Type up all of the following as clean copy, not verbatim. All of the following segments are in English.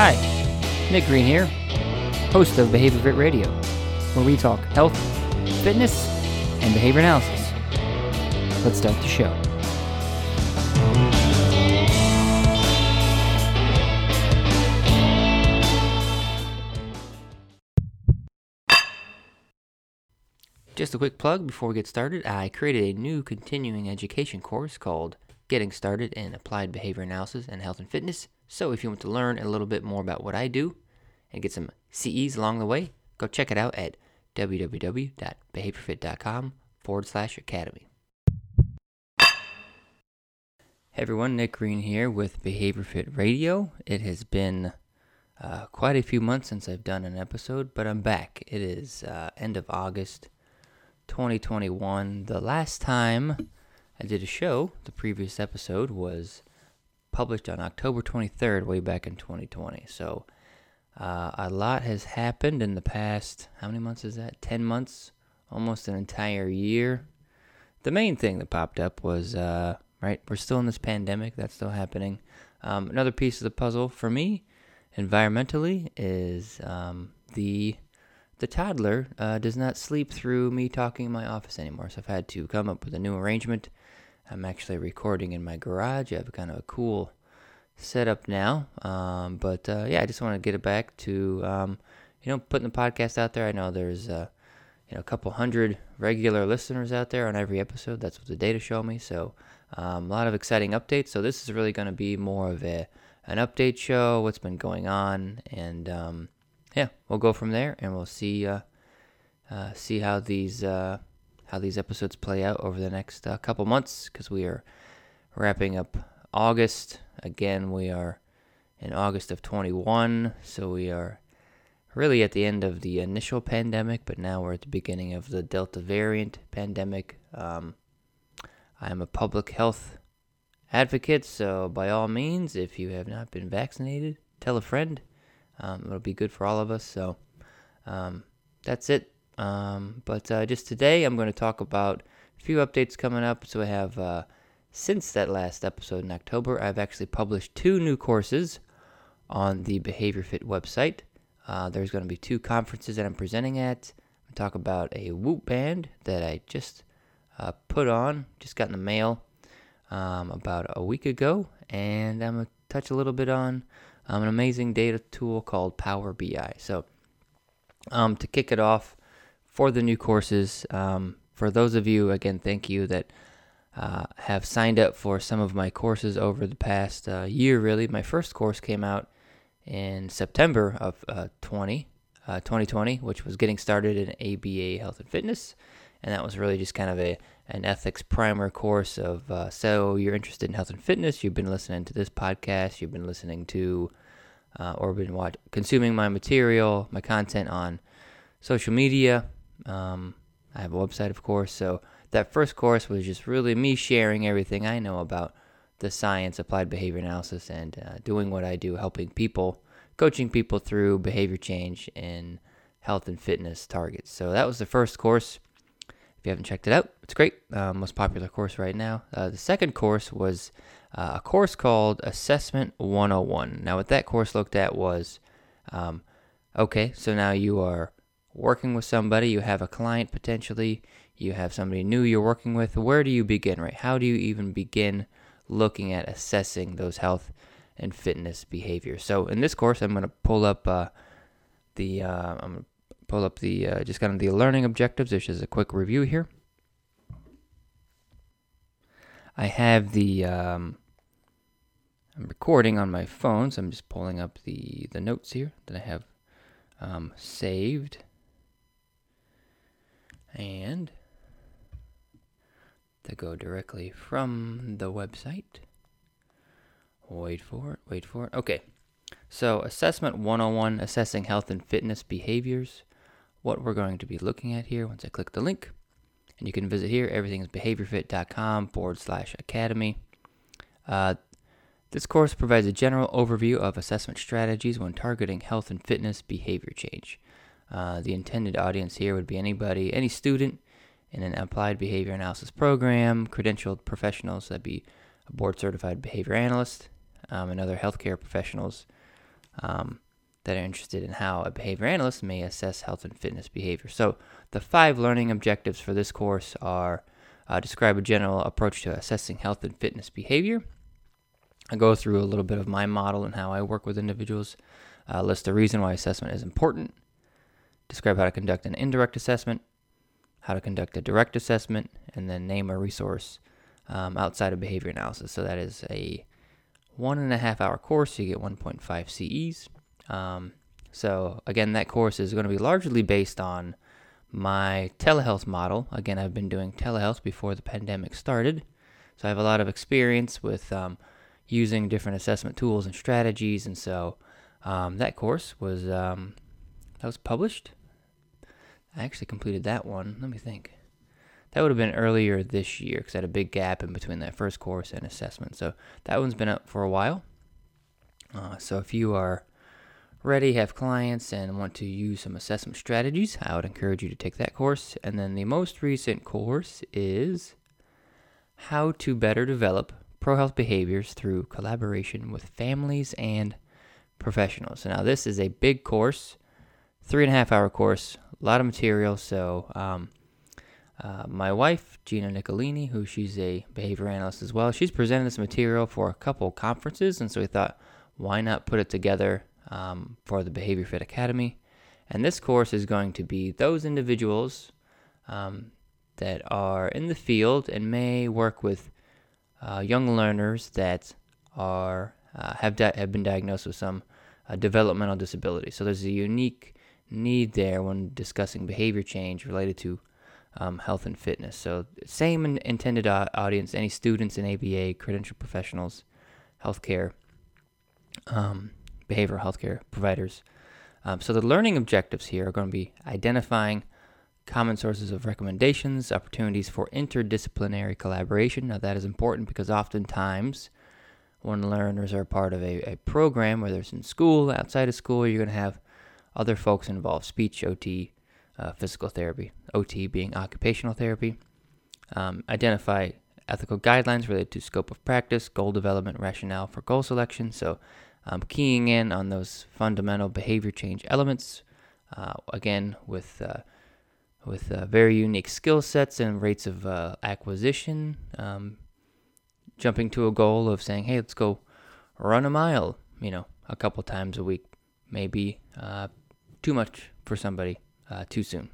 Hi, Nick Green here, host of Behavior Fit Radio, where we talk health, fitness, and behavior analysis. Let's start the show. Just a quick plug before we get started, I created a new continuing education course called Getting Started in Applied Behavior Analysis and Health and Fitness. So if you want to learn a little bit more about what I do and get some CEs along the way, go check it out at www.behaviorfit.com/academy. Hey everyone, Nick Green here with Behavior Fit Radio. It has been quite a few months since I've done an episode, but I'm back. It is end of August 2021. The last time I did a show, the previous episode was published on October 23rd, way back in 2020. So a lot has happened in the past, how many months is that? 10 months, almost an entire year. The main thing that popped up was, we're still in this pandemic, that's still happening. Another piece of the puzzle for me, environmentally, is the toddler does not sleep through me talking in my office anymore, so I've had to come up with a new arrangement. I'm actually recording in my garage. I have kind of a cool setup now, I just want to get it back to, putting the podcast out there. I know there's, a couple hundred regular listeners out there on every episode. That's what the data show me, so a lot of exciting updates. So this is really going to be more of an update show, what's been going on, and we'll go from there, and we'll see how these episodes play out over the next couple months, because we are wrapping up August. Again, we are in August of 21, so we are really at the end of the initial pandemic, but now we're at the beginning of the Delta variant pandemic. I'm a public health advocate, so by all means, if you have not been vaccinated, tell a friend. It'll be good for all of us, so that's it. Just today, I'm going to talk about a few updates coming up. So I have, since that last episode in October, I've actually published two new courses on the Behavior Fit website. There's going to be two conferences that I'm presenting at. I'm going to talk about a WHOOP band that I just put on, just got in the mail about a week ago. And I'm going to touch a little bit on an amazing data tool called Power BI. So to kick it off, for the new courses, for those of you, again, thank you that have signed up for some of my courses over the past year, really. My first course came out in September of 2020, which was Getting Started in ABA Health and Fitness, and that was really just kind of an ethics primer course of, so you're interested in health and fitness, you've been listening to this podcast, you've been listening to or been consuming my material, my content on social media. I have a website, of course, so that first course was just really me sharing everything I know about the science, applied behavior analysis, and doing what I do, helping people, coaching people through behavior change and health and fitness targets. So that was the first course. If you haven't checked it out, it's great. Most popular course right now. The second course was a course called Assessment 101. Now, what that course looked at was, so now you are working with somebody, you have a client potentially, you have somebody new you're working with, where do you begin, right? How do you even begin looking at assessing those health and fitness behaviors? So in this course, I'm going to pull up just kind of the learning objectives, which is a quick review here. I have I'm recording on my phone, so I'm just pulling up the notes here that I have saved. And they go directly from the website. Wait for it. Okay, so Assessment 101, Assessing Health and Fitness Behaviors. What we're going to be looking at here, once I click the link, and you can visit here, everything is behaviorfit.com/academy. This course provides a general overview of assessment strategies when targeting health and fitness behavior change. The intended audience here would be anybody, any student in an applied behavior analysis program, credentialed professionals, so that'd be a board-certified behavior analyst, and other healthcare professionals that are interested in how a behavior analyst may assess health and fitness behavior. So the 5 learning objectives for this course are describe a general approach to assessing health and fitness behavior. I go through a little bit of my model and how I work with individuals, list the reason why assessment is important, describe how to conduct an indirect assessment, how to conduct a direct assessment, and then name a resource outside of behavior analysis. So that is a 1.5-hour course. So you get 1.5 CEs. So again, that course is going to be largely based on my telehealth model. Again, I've been doing telehealth before the pandemic started. So I have a lot of experience with using different assessment tools and strategies. And so that course was, that was published. I actually completed that one. Let me think. That would have been earlier this year because I had a big gap in between that first course and assessment. So that one's been up for a while. So if you are ready, have clients, and want to use some assessment strategies, I would encourage you to take that course. And then the most recent course is How to Better Develop ProHealth Behaviors Through Collaboration with Families and Professionals. So now this is a big course, 3.5-hour course, a lot of material. So my wife, Gina Nicolini, who she's a behavior analyst as well, she's presented this material for a couple conferences, and so we thought, why not put it together for the Behavior Fit Academy? And this course is going to be those individuals that are in the field and may work with young learners that are have been diagnosed with some developmental disability. So there's a unique need there when discussing behavior change related to health and fitness. So same intended audience, any students in ABA, credentialed professionals, healthcare, behavioral healthcare providers. So the learning objectives here are going to be identifying common sources of recommendations, opportunities for interdisciplinary collaboration. Now that is important because oftentimes when learners are part of a program, whether it's in school, outside of school, you're going to have other folks involved, speech, OT, physical therapy, OT being occupational therapy. Identify ethical guidelines related to scope of practice, goal development, rationale for goal selection. So keying in on those fundamental behavior change elements, again, with very unique skill sets and rates of acquisition, jumping to a goal of saying, hey, let's go run a mile, a couple times a week, maybe too much for somebody too soon.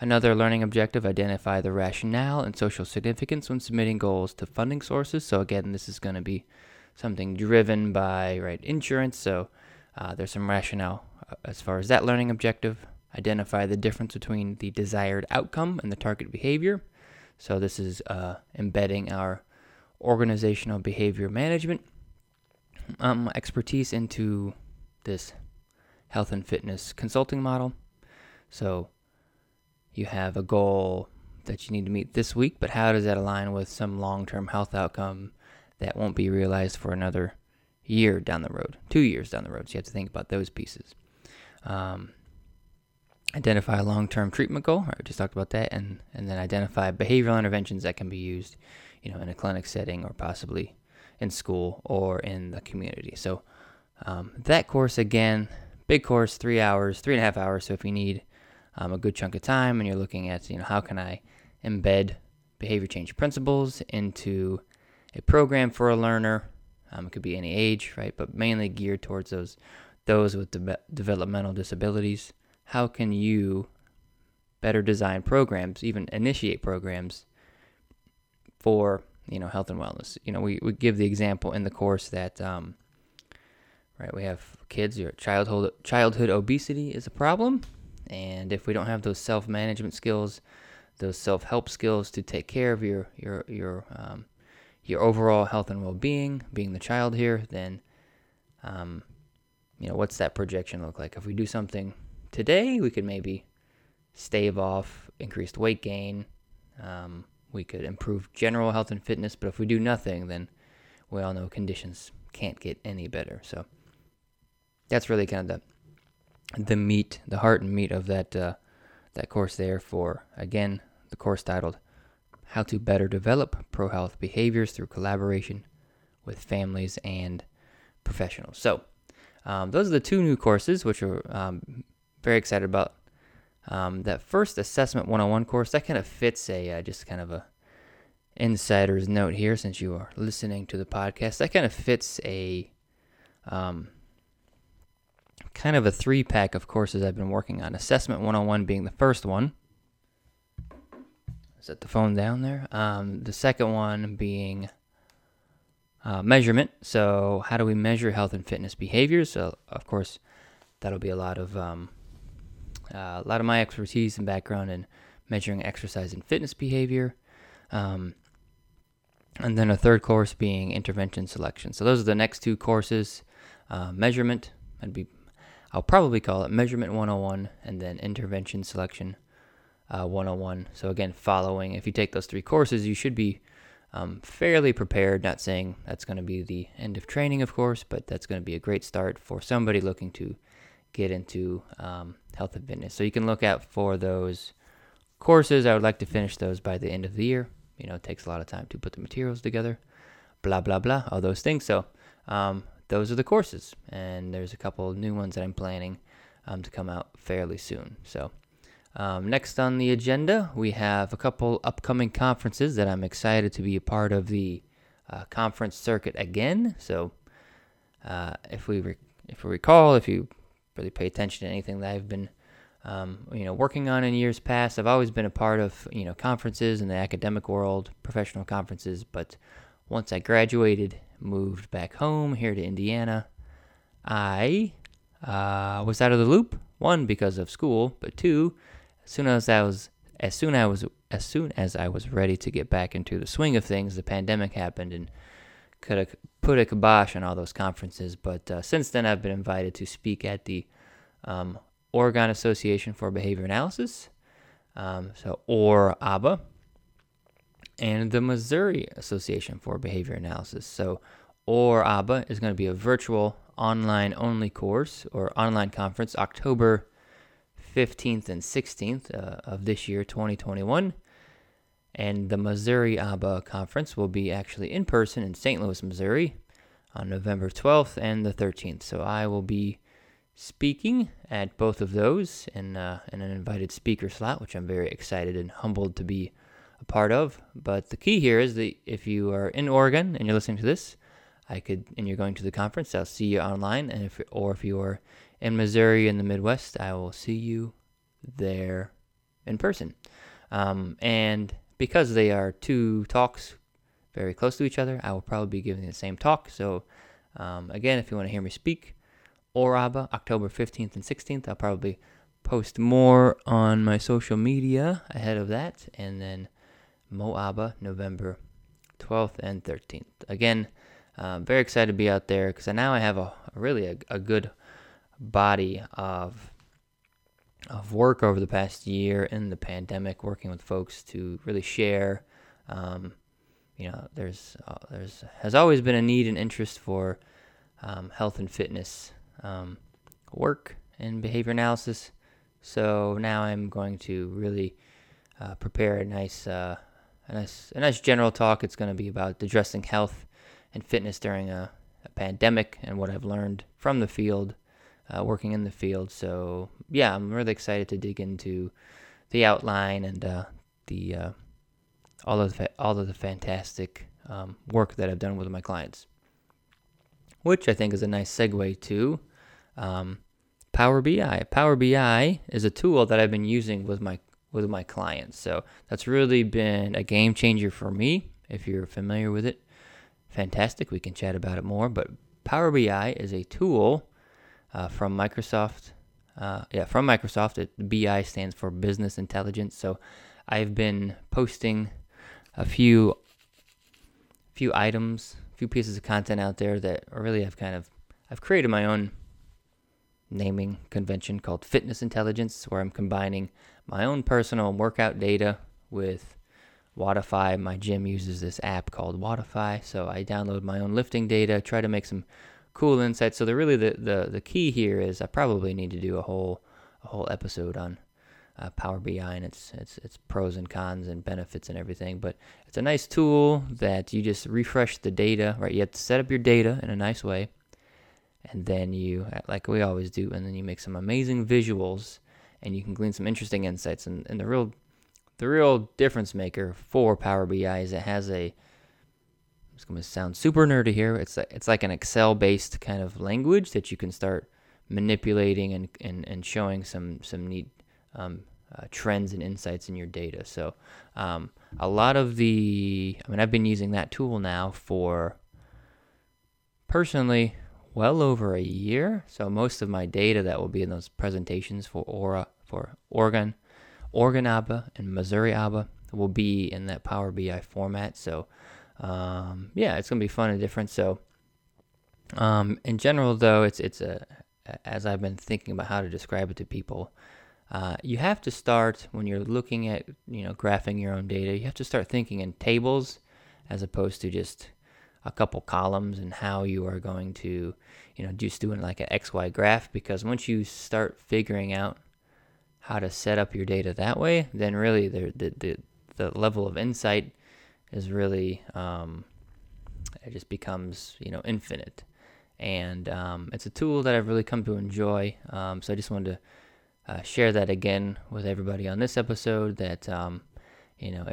Another learning objective, identify the rationale and social significance when submitting goals to funding sources. So again, this is going to be something driven by insurance. So there's some rationale as far as that learning objective. Identify the difference between the desired outcome and the target behavior. So this is embedding our organizational behavior management expertise into this health and fitness consulting model. So you have a goal that you need to meet this week, but how does that align with some long-term health outcome that won't be realized for another year down the road, 2 years down the road? So you have to think about those pieces. Identify a long-term treatment goal. I just talked about that. And then identify behavioral interventions that can be used, in a clinic setting or possibly in school or in the community. So that course, again, big course, 3.5 hours. So if you need a good chunk of time and you're looking at, how can I embed behavior change principles into a program for a learner, it could be any age, but mainly geared towards those with developmental disabilities. How can you better design programs, even initiate programs for, health and wellness? We give the example in the course that, we have kids, childhood obesity is a problem. And if we don't have those self-management skills, those self-help skills to take care of your overall health and well-being, being the child here, then, what's that projection look like? If we do something today, we could maybe stave off increased weight gain. We could improve general health and fitness, but if we do nothing, then we all know conditions can't get any better. So that's really kind of the heart and meat of that course there for, again, the course titled How to Better Develop ProHealth Behaviors Through Collaboration with Families and Professionals. So Those are the two new courses, which we're very excited about. That first assessment 101 course, that kind of fits a just kind of a insider's note here, since you are listening to the podcast. That kind of fits a kind of a 3-pack of courses I've been working on. Assessment 101 being the first one. Set the phone down there. The second one being measurement. So how do we measure health and fitness behaviors? So of course, that'll be a lot of my expertise and background in measuring exercise and fitness behavior. And then a third course being intervention selection. So those are the next two courses. Measurement, I'll probably call it Measurement 101, and then Intervention Selection 101. So again, following, if you take those three courses, you should be fairly prepared. Not saying that's going to be the end of training, of course, but that's going to be a great start for somebody looking to get into health and fitness. So you can look out for those courses. I would like to finish those by the end of the year. You know, it takes a lot of time to put the materials together, blah, blah, blah, all those things. So those are the courses, and there's a couple of new ones that I'm planning to come out fairly soon. So next on the agenda, we have a couple upcoming conferences that I'm excited to be a part of the conference circuit again. So if we recall, if you really pay attention to anything that I've been working on in years past, I've always been a part of, conferences in the academic world, professional conferences. But once I graduated, moved back home here to Indiana, I was out of the loop. 1, because of school, but 2, as soon as I was ready to get back into the swing of things, the pandemic happened and could have put a kibosh on all those conferences. But since then, I've been invited to speak at the Oregon Association for Behavior Analysis, or ABBA, and the Missouri Association for Behavior Analysis. So or ABBA is going to be a virtual online-only course or online conference October 15th and 16th of this year, 2021. And the Missouri ABBA conference will be actually in person in St. Louis, Missouri on November 12th and the 13th. So I will be speaking at both of those in an invited speaker slot, which I'm very excited and humbled to be a part of. But the key here is that if you are in Oregon and you're listening to this, and you're going to the conference, I'll see you online. And if you are in Missouri in the Midwest, I will see you there in person. And because they are 2 talks very close to each other, I will probably be giving the same talk. So again, if you want to hear me speak, ORABA, October 15th and 16th, I'll probably post more on my social media ahead of that. And then MOABA, November 12th and 13th. Again, very excited to be out there because now I have a really good body of work over the past year in the pandemic, working with folks to really share. There's has always been a need and interest for health and fitness work and behavior analysis. So now I'm going to really prepare a nice general talk. It's going to be about addressing health and fitness during a pandemic and what I've learned from the field, working in the field. So yeah, I'm really excited to dig into the outline and all of the fantastic work that I've done with my clients, which I think is a nice segue to Power BI. Power BI is a tool that I've been using with my clients. So that's really been a game changer for me. If you're familiar with it, fantastic. We can chat about it more. But Power BI is a tool from Microsoft. From Microsoft. BI stands for Business Intelligence. So I've been posting a few items, a few pieces of content out there that really I've created my own naming convention called Fitness Intelligence, where I'm combining my own personal workout data with Wodify. My gym uses this app called Wodify, so I download my own lifting data, try to make some cool insights. So the key here is I probably need to do a whole episode on Power BI and its pros and cons and benefits and everything. But it's a nice tool that you just refresh the data, right? You have to set up your data in a nice way, and then you, like we always do, and then you make some amazing visuals, and you can glean some interesting insights. And the real difference maker for Power BI is it has a, it's going to sound super nerdy here, it's like an Excel-based kind of language that you can start manipulating and showing some neat trends and insights in your data. So a lot of I've been using that tool now for, personally, well over a year. So most of my data that will be in those presentations for Oregon ABBA and Missouri ABBA will be in that Power BI format. So it's gonna be fun and different. So in general, though, it's as I've been thinking about how to describe it to people, you have to start, when you're looking at graphing your own data, you have to start thinking in tables as opposed to just a couple columns, and how you are going to, just doing like an XY graph, because once you start figuring out how to set up your data that way, then really the level of insight is really, it just becomes, infinite. And it's a tool that I've really come to enjoy. So I just wanted to share that again with everybody on this episode, that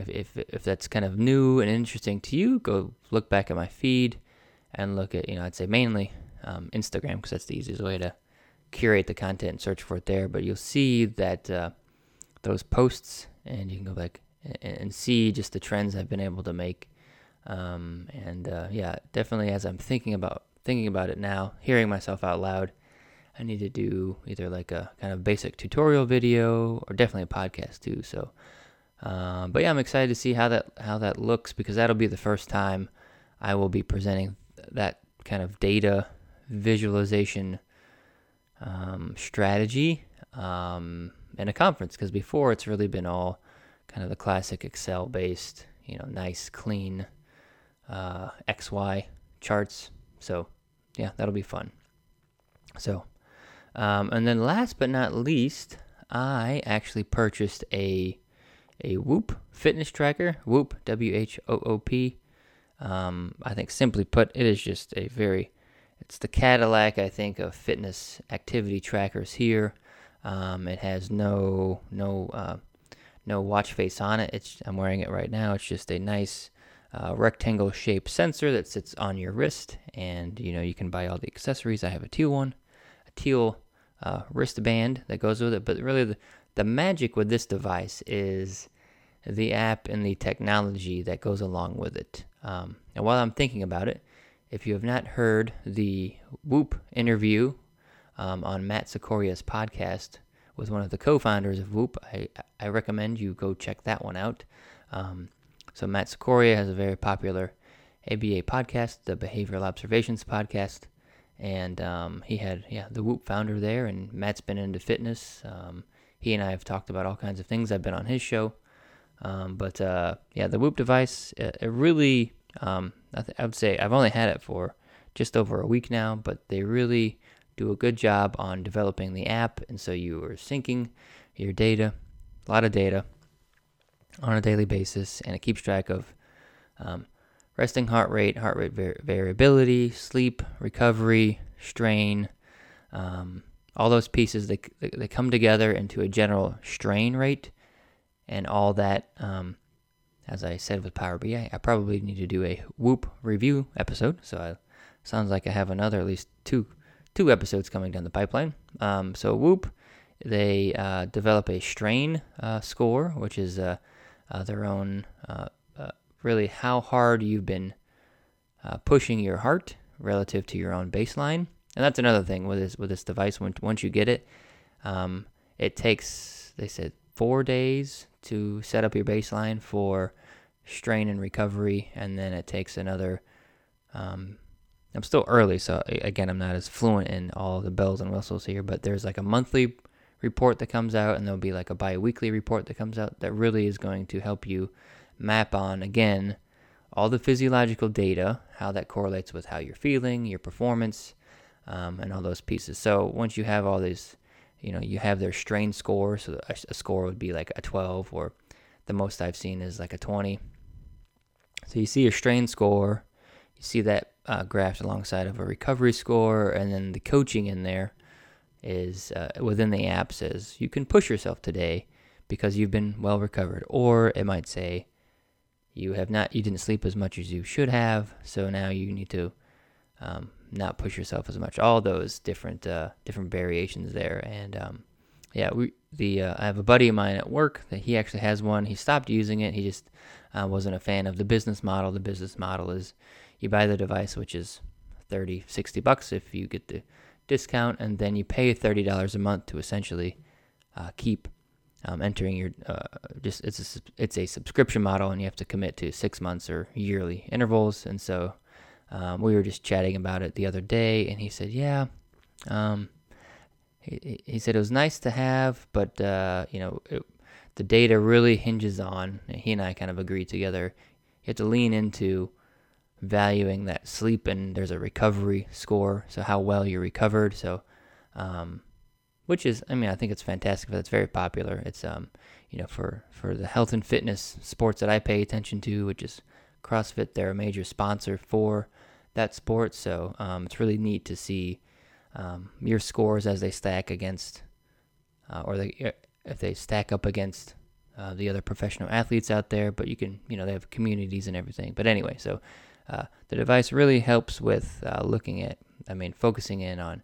if that's kind of new and interesting to you, go look back at my feed and look at, I'd say mainly Instagram, because that's the easiest way to curate the content and search for it there. But you'll see that those posts, and you can go back and see just the trends I've been able to make. Definitely as I'm thinking about it now, hearing myself out loud, I need to do either like a kind of basic tutorial video or definitely a podcast too. So. I'm excited to see how that looks, because that'll be the first time I will be presenting that kind of data visualization strategy in a conference. Because before, it's really been all kind of the classic Excel-based, nice, clean XY charts. So, yeah, that'll be fun. So, and then last but not least, I actually purchased a Whoop fitness tracker, Whoop, WHOOP. I think, simply put, it is just it's the Cadillac, I think, of fitness activity trackers here. It has no watch face on it. I'm wearing it right now. It's just a nice rectangle shaped sensor that sits on your wrist, and you can buy all the accessories. I have a teal wristband that goes with it, but really the magic with this device is the app and the technology that goes along with it. And while I'm thinking about it, if you have not heard the Whoop interview on Matt Cicoria's podcast with one of the co-founders of Whoop, I recommend you go check that one out. So Matt Cicoria has a very popular ABA podcast, the Behavioral Observations podcast, and he had the Whoop founder there, and Matt's been into fitness. He and I have talked about all kinds of things. I've been on his show. The Whoop device, it really, I would say I've only had it for just over a week now, but they really do a good job on developing the app. And so you are syncing your data, a lot of data, on a daily basis. And it keeps track of resting heart rate variability, sleep, recovery, strain, all those pieces, they come together into a general strain rate, and all that, as I said with Power BI, I probably need to do a Whoop review episode, so sounds like I have another, at least two episodes coming down the pipeline. So Whoop, they develop a strain score, which is their own, really how hard you've been pushing your heart relative to your own baseline. And that's another thing with this device. Once you get it, it takes, they said, 4 days to set up your baseline for strain and recovery, and then it takes another. I'm still early, so again, I'm not as fluent in all the bells and whistles here. But there's like a monthly report that comes out, and there'll be like a bi-weekly report that comes out that really is going to help you map on, again, all the physiological data, how that correlates with how you're feeling, your performance. And all those pieces. So once you have all these, you have their strain score. So a score would be like a 12, or the most I've seen is like a 20. So you see your strain score, you see that graphed alongside of a recovery score, and then the coaching in there is within the app says you can push yourself today because you've been well recovered, or it might say you didn't sleep as much as you should have, so now you need to not push yourself as much. All those different variations there, and I have a buddy of mine at work that he actually has one. He stopped using it. He just wasn't a fan of the business model. The business model is you buy the device, which is $60 if you get the discount, and then you pay $30 a month to essentially keep entering your it's a subscription model, and you have to commit to 6 months or yearly intervals. And so we were just chatting about it the other day, and he said, he said it was nice to have, but the data really hinges on, and he and I kind of agreed together, you have to lean into valuing that sleep, and there's a recovery score, so how well you're recovered. So which is, I think it's fantastic, but it's very popular. It's, for the health and fitness sports that I pay attention to, which is CrossFit. They're a major sponsor for that sport. So it's really neat to see your scores as they stack against, if they stack up against the other professional athletes out there. But you can, they have communities and everything. But anyway, so the device really helps with focusing in on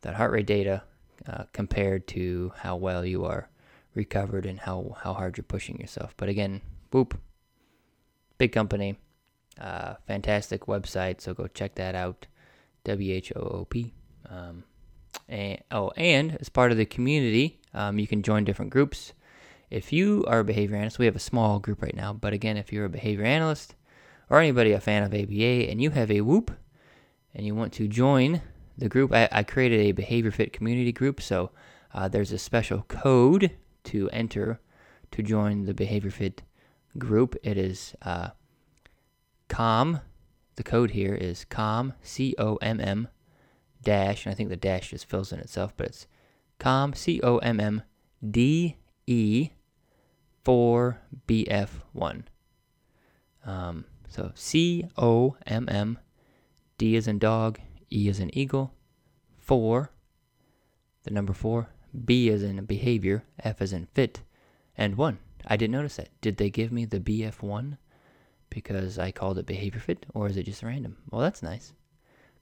that heart rate data, compared to how well you are recovered and how hard you're pushing yourself. But again, Whoop, big company, fantastic website, so go check that out, WHOOP. And as part of the community, you can join different groups. If you are a behavior analyst, we have a small group right now, but again, if you're a behavior analyst or anybody a fan of ABA and you have a Whoop and you want to join the group, I created a Behavior Fit community group, so there's a special code to enter to join the Behavior Fit group. It is COMM. The code here is COMM, COMM, dash, and I think the dash just fills in itself, but it's COMM, COMMDE 4BF1. So COMM, D as in dog, E as in eagle, 4, the number 4, B as in behavior, F as in fit, and 1. I didn't notice that. Did they give me the BF1 because I called it Behavior Fit, or is it just random? Well, that's nice.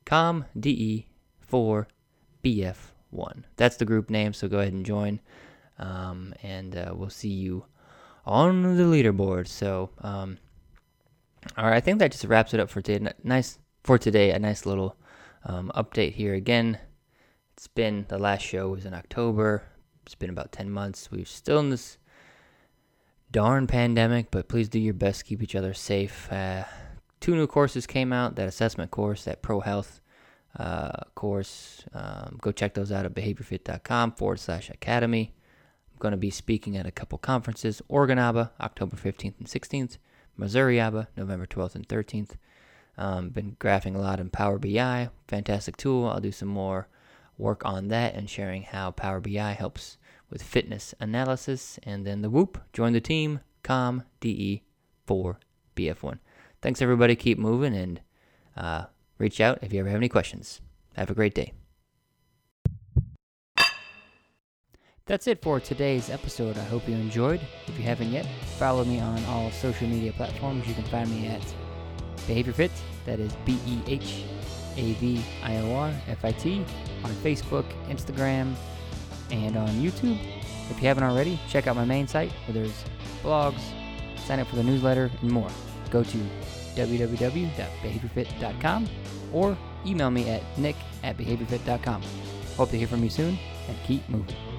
COMM DE 4 BF1. That's the group name, so go ahead and join, and we'll see you on the leaderboard. So, all right, I think that just wraps it up for today. A nice little update here. Again, it's been, the last show was in October. It's been about 10 months. We're still in this darn pandemic, but please do your best. Keep each other safe. 2 new courses came out, that assessment course, that pro health course. Go check those out at behaviorfit.com/academy. I'm going to be speaking at a couple conferences. Oregon ABA, October 15th and 16th. Missouri ABA, November 12th and 13th. Been graphing a lot in Power BI, fantastic tool. I'll do some more work on that and sharing how Power BI helps with fitness analysis. And then the Whoop, join the team, COMM DE 4BF1. Thanks everybody, keep moving, and reach out if you ever have any questions. Have a great day. That's it for today's episode. I hope you enjoyed. If you haven't yet, follow me on all social media platforms. You can find me at BehaviorFit, that is BehaviorFit, on Facebook, Instagram, and on YouTube. If you haven't already, check out my main site where there's blogs, sign up for the newsletter, and more. Go to www.behaviorfit.com or email me at nick@behaviorfit.com. Hope to hear from you soon, and keep moving.